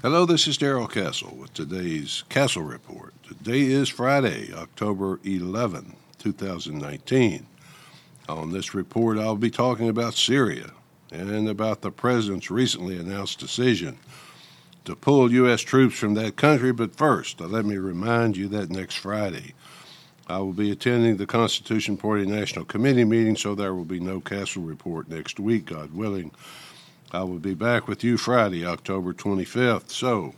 Hello, this is Darrell Castle with today's Castle Report. Today is Friday, October 11, 2019. On this report, I'll be talking about Syria and about the president's recently announced decision to pull U.S. troops from that country. But first, let me remind you that next Friday, I will be attending the Constitution Party National Committee meeting, so there will be no Castle Report next week, God willing. I will be back with you Friday, October 25th. So,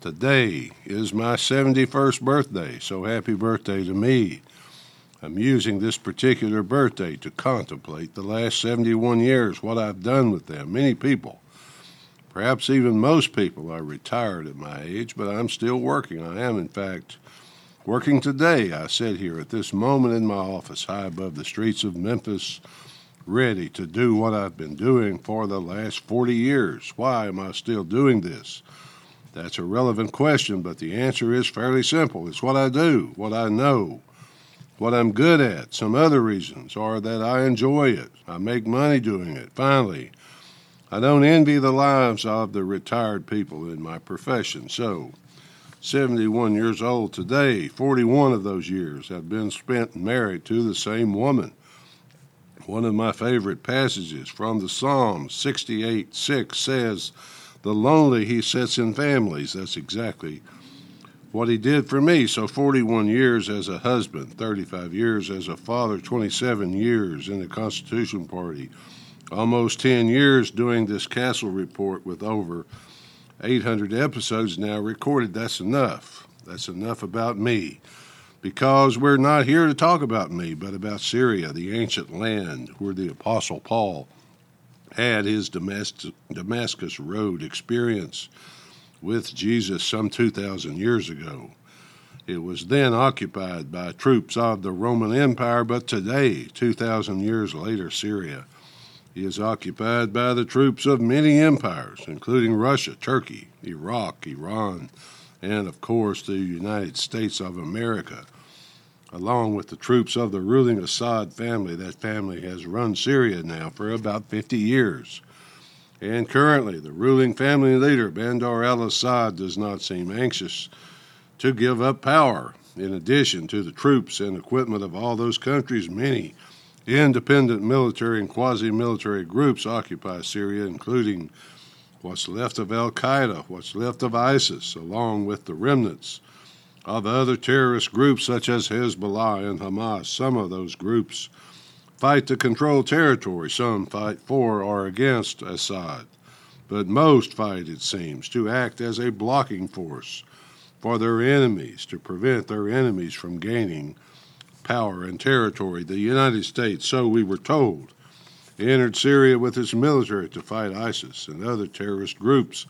today is my 71st birthday, so happy birthday to me. I'm using this particular birthday to contemplate the last 71 years, what I've done with them. Many people, perhaps even most people, are retired at my age, but I'm still working. I am, in fact, working today. I sit here at this moment in my office, high above the streets of Memphis, ready to do what I've been doing for the last 40 years. Why am I still doing this? That's a relevant question, but the answer is fairly simple. It's what I do, what I know, what I'm good at. Some other reasons are that I enjoy it. I make money doing it. Finally, I don't envy the lives of the retired people in my profession. So, 71 years old today, 41 of those years have been spent married to the same woman. One of my favorite passages from the Psalms, 68:6, says, "The lonely he sets in families." That's exactly what he did for me. So 41 years as a husband, 35 years as a father, 27 years in the Constitution Party, almost 10 years doing this Castle Report with over 800 episodes now recorded. That's enough. That's enough about me. Because we're not here to talk about me, but about Syria, the ancient land where the Apostle Paul had his Damascus Road experience with Jesus some 2,000 years ago. It was then occupied by troops of the Roman Empire, but today, 2,000 years later, Syria is occupied by the troops of many empires, including Russia, Turkey, Iraq, Iran, and, of course, the United States of America. Along with the troops of the ruling Assad family, that family has run Syria now for about 50 years. And currently, the ruling family leader, Bashar al-Assad, does not seem anxious to give up power. In addition to the troops and equipment of all those countries, many independent military and quasi-military groups occupy Syria, including what's left of al-Qaeda, what's left of ISIS, along with the remnants of other terrorist groups such as Hezbollah and Hamas. Some of those groups fight to control territory. Some fight for or against Assad. But most fight, it seems, to act as a blocking force for their enemies, to prevent their enemies from gaining power and territory. The United States, so we were told, entered Syria with its military to fight ISIS and other terrorist groups,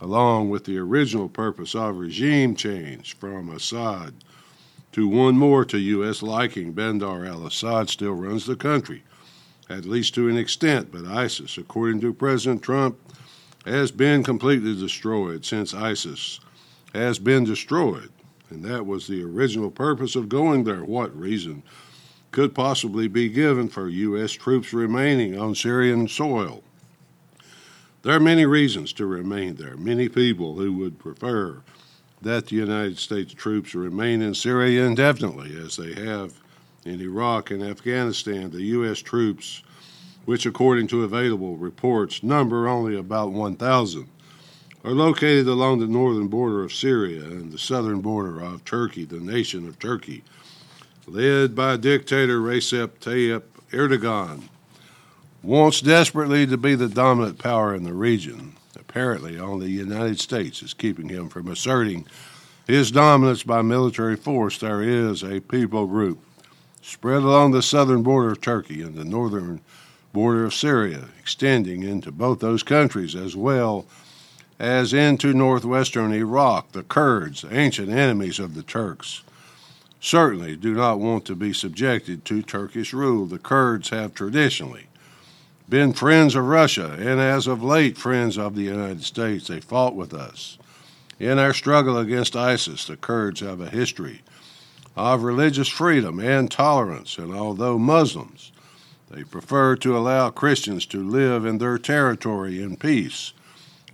along with the original purpose of regime change from Assad to one more to U.S. liking. Bashar al-Assad still runs the country, at least to an extent, but ISIS, according to President Trump, has been completely destroyed since ISIS has been destroyed. And that was the original purpose of going there. What reason could possibly be given for U.S. troops remaining on Syrian soil? There are many reasons to remain there, many people who would prefer that the United States troops remain in Syria indefinitely, as they have in Iraq and Afghanistan. The U.S. troops, which according to available reports number only about 1,000, are located along the northern border of Syria and the southern border of Turkey, the nation of Turkey, led by dictator Recep Tayyip Erdogan, wants desperately to be the dominant power in the region. Apparently, only the United States is keeping him from asserting his dominance by military force. There is a people group spread along the southern border of Turkey and the northern border of Syria, extending into both those countries as well as into northwestern Iraq. The Kurds, ancient enemies of the Turks, certainly do not want to be subjected to Turkish rule. The Kurds have traditionally been friends of Russia and, as of late, friends of the United States. They fought with us in our struggle against ISIS. The Kurds have a history of religious freedom and tolerance, and although Muslims, they prefer to allow Christians to live in their territory in peace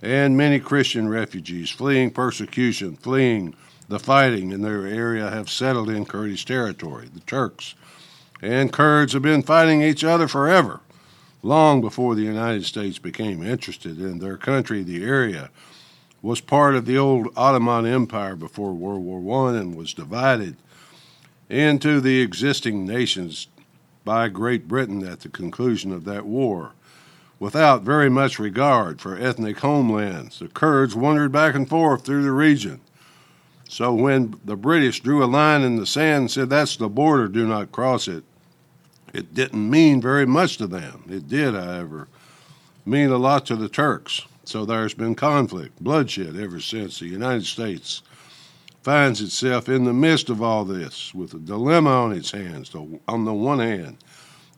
and many Christian refugees fleeing persecution, fleeing the fighting in their area, have settled in Kurdish territory. The Turks and Kurds have been fighting each other forever, long before the United States became interested in their country. The area was part of the old Ottoman Empire before World War I and was divided into the existing nations by Great Britain at the conclusion of that war. Without very much regard for ethnic homelands, the Kurds wandered back and forth through the region. So when the British drew a line in the sand and said, "That's the border, do not cross it," it didn't mean very much to them. It did, however, mean a lot to the Turks. So there's been conflict, bloodshed ever since. The United States finds itself in the midst of all this with a dilemma on its hands. On the one hand,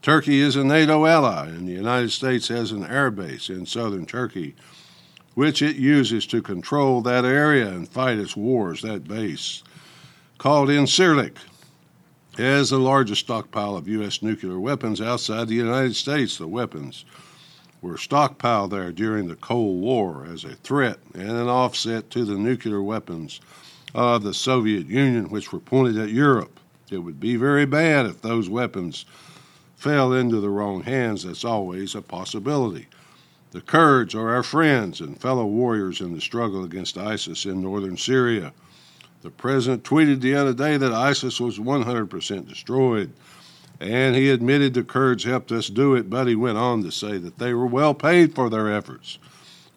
Turkey is a NATO ally, and the United States has an air base in southern Turkey, which it uses to control that area and fight its wars. That base, called Incirlik, has the largest stockpile of U.S. nuclear weapons outside the United States. The weapons were stockpiled there during the Cold War as a threat and an offset to the nuclear weapons of the Soviet Union, which were pointed at Europe. It would be very bad if those weapons fell into the wrong hands. That's always a possibility. The Kurds are our friends and fellow warriors in the struggle against ISIS in northern Syria. The president tweeted the other day that ISIS was 100% destroyed, and he admitted the Kurds helped us do it, but he went on to say that they were well paid for their efforts,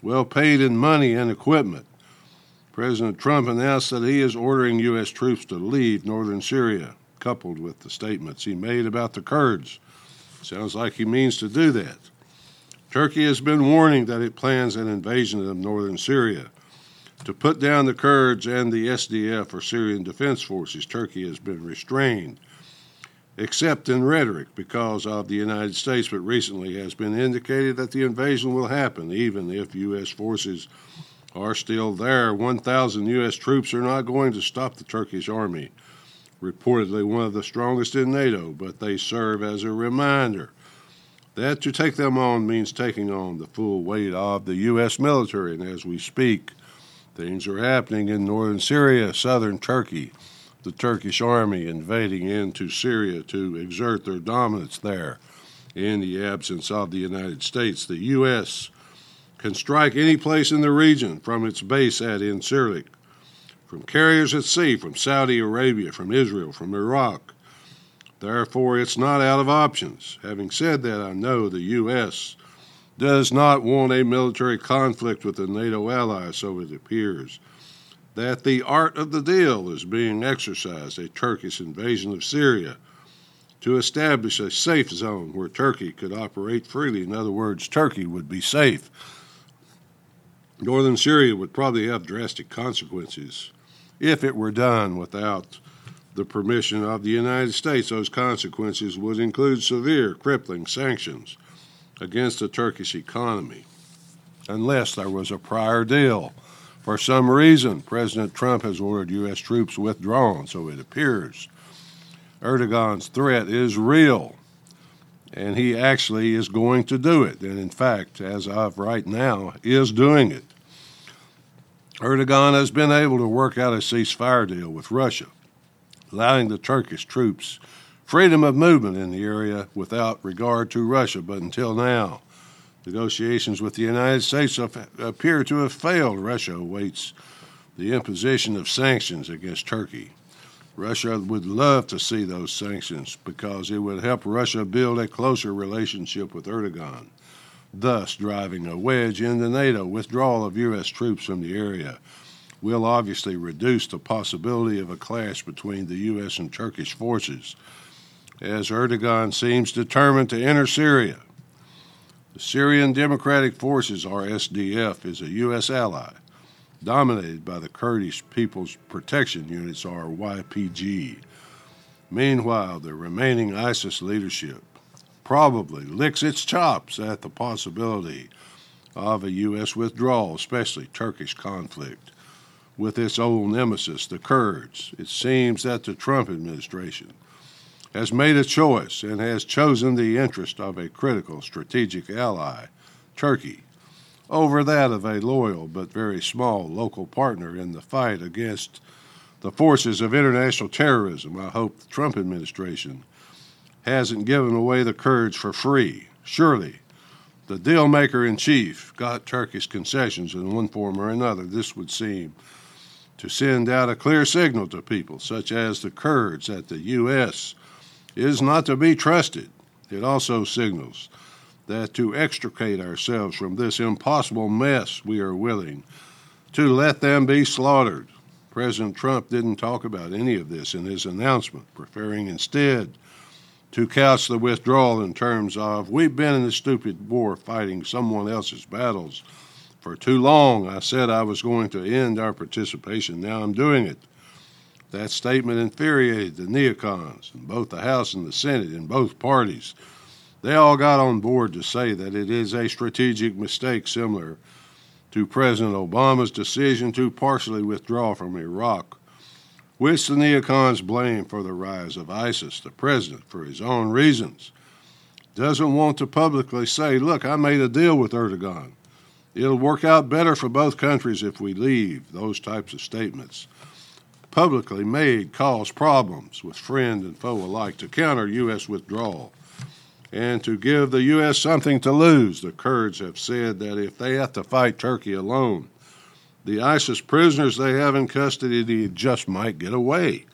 well paid in money and equipment. President Trump announced that he is ordering U.S. troops to leave northern Syria, coupled with the statements he made about the Kurds. Sounds like he means to do that. Turkey has been warning that it plans an invasion of northern Syria to put down the Kurds and the SDF, or Syrian Defense Forces. Turkey has been restrained, except in rhetoric, because of the United States, but recently has been indicated that the invasion will happen, even if U.S. forces are still there. 1,000 U.S. troops are not going to stop the Turkish army, reportedly one of the strongest in NATO, but they serve as a reminder that to take them on means taking on the full weight of the U.S. military. And as we speak, things are happening in northern Syria, southern Turkey, the Turkish army invading into Syria to exert their dominance there in the absence of the United States. The U.S. can strike any place in the region from its base at Incirlik, from carriers at sea, from Saudi Arabia, from Israel, from Iraq. Therefore, it's not out of options. Having said that, I know the U.S. does not want a military conflict with the NATO ally, so it appears that the art of the deal is being exercised, a Turkish invasion of Syria, to establish a safe zone where Turkey could operate freely. In other words, Turkey would be safe. Northern Syria would probably have drastic consequences if it were done without the permission of the United States. Those consequences would include severe, crippling sanctions against the Turkish economy, unless there was a prior deal. For some reason, President Trump has ordered U.S. troops withdrawn, so it appears Erdogan's threat is real, and he actually is going to do it. And in fact, as of right now, is doing it. Erdogan has been able to work out a ceasefire deal with Russia, allowing the Turkish troops freedom of movement in the area without regard to Russia. But until now, negotiations with the United States appear to have failed. Russia awaits the imposition of sanctions against Turkey. Russia would love to see those sanctions because it would help Russia build a closer relationship with Erdogan, thus driving a wedge into NATO. Withdrawal of U.S. troops from the area will obviously reduce the possibility of a clash between the U.S. and Turkish forces, as Erdogan seems determined to enter Syria. The Syrian Democratic Forces, or SDF, is a U.S. ally, dominated by the Kurdish People's Protection Units, or YPG. Meanwhile, the remaining ISIS leadership probably licks its chops at the possibility of a U.S. withdrawal, especially Turkish conflict with its old nemesis, the Kurds. It seems that the Trump administration has made a choice and has chosen the interest of a critical strategic ally, Turkey, over that of a loyal but very small local partner in the fight against the forces of international terrorism. I hope the Trump administration hasn't given away the Kurds for free. Surely, the deal-maker-in-chief got Turkish concessions in one form or another. This would seem to send out a clear signal to people, such as the Kurds, that the U.S. is not to be trusted. It also signals that to extricate ourselves from this impossible mess, we are willing to let them be slaughtered. President Trump didn't talk about any of this in his announcement, preferring instead to couch the withdrawal in terms of, we've been in this stupid war fighting someone else's battles for too long. I said I was going to end our participation. Now I'm doing it. That statement infuriated the neocons in both the House and the Senate, in both parties. They all got on board to say that it is a strategic mistake similar to President Obama's decision to partially withdraw from Iraq, which the neocons blame for the rise of ISIS. The president, for his own reasons, doesn't want to publicly say, look, I made a deal with Erdogan. It'll work out better for both countries if we leave. Those types of statements publicly made cause problems with friend and foe alike. To counter U.S. withdrawal and to give the U.S. something to lose, the Kurds have said that if they have to fight Turkey alone, the ISIS prisoners they have in custody just might get away.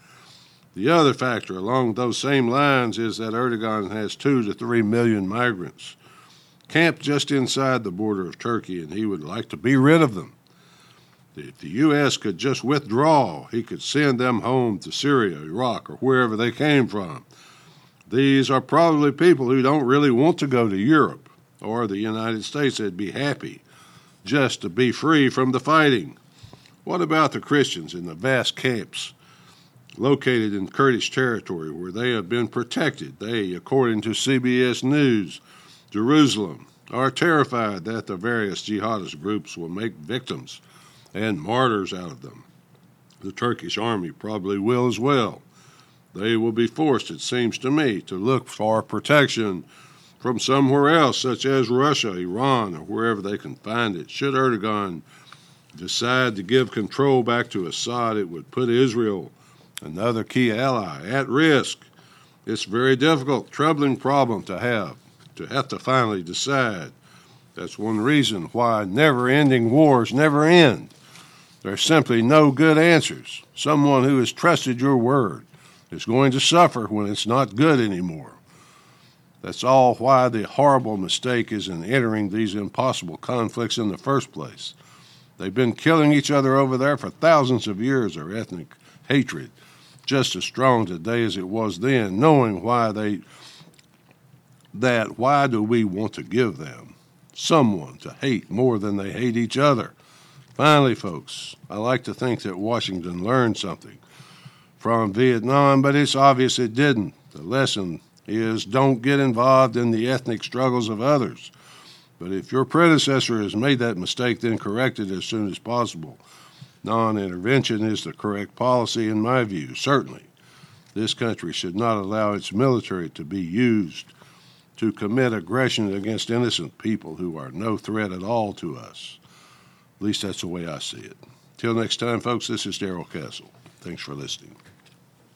The other factor along those same lines is that Erdogan has 2 to 3 million migrants camped just inside the border of Turkey, and he would like to be rid of them. If the U.S. could just withdraw, he could send them home to Syria, Iraq, or wherever they came from. These are probably people who don't really want to go to Europe or the United States. They'd be happy just to be free from the fighting. What about the Christians in the vast camps located in Kurdish territory where they have been protected? They, according to CBS News Jerusalem, are terrified that the various jihadist groups will make victims and martyrs out of them. The Turkish army probably will as well. They will be forced, it seems to me, to look for protection from somewhere else, such as Russia, Iran, or wherever they can find it. Should Erdogan decide to give control back to Assad, it would put Israel, another key ally, at risk. It's a very difficult, troubling problem to have to finally decide. That's one reason why never-ending wars never end. There's simply no good answers. Someone who has trusted your word is going to suffer when it's not good anymore. That's all why the horrible mistake is in entering these impossible conflicts in the first place. They've been killing each other over there for thousands of years, their ethnic hatred just as strong today as it was then. Knowing why do we want to give them someone to hate more than they hate each other? Finally, folks, I like to think that Washington learned something from Vietnam, but it's obvious it didn't. The lesson is don't get involved in the ethnic struggles of others. But if your predecessor has made that mistake, then correct it as soon as possible. Non-intervention is the correct policy in my view, certainly. This country should not allow its military to be used to commit aggression against innocent people who are no threat at all to us. At least that's the way I see it. Till next time, folks, this is Darrell Castle. Thanks for listening.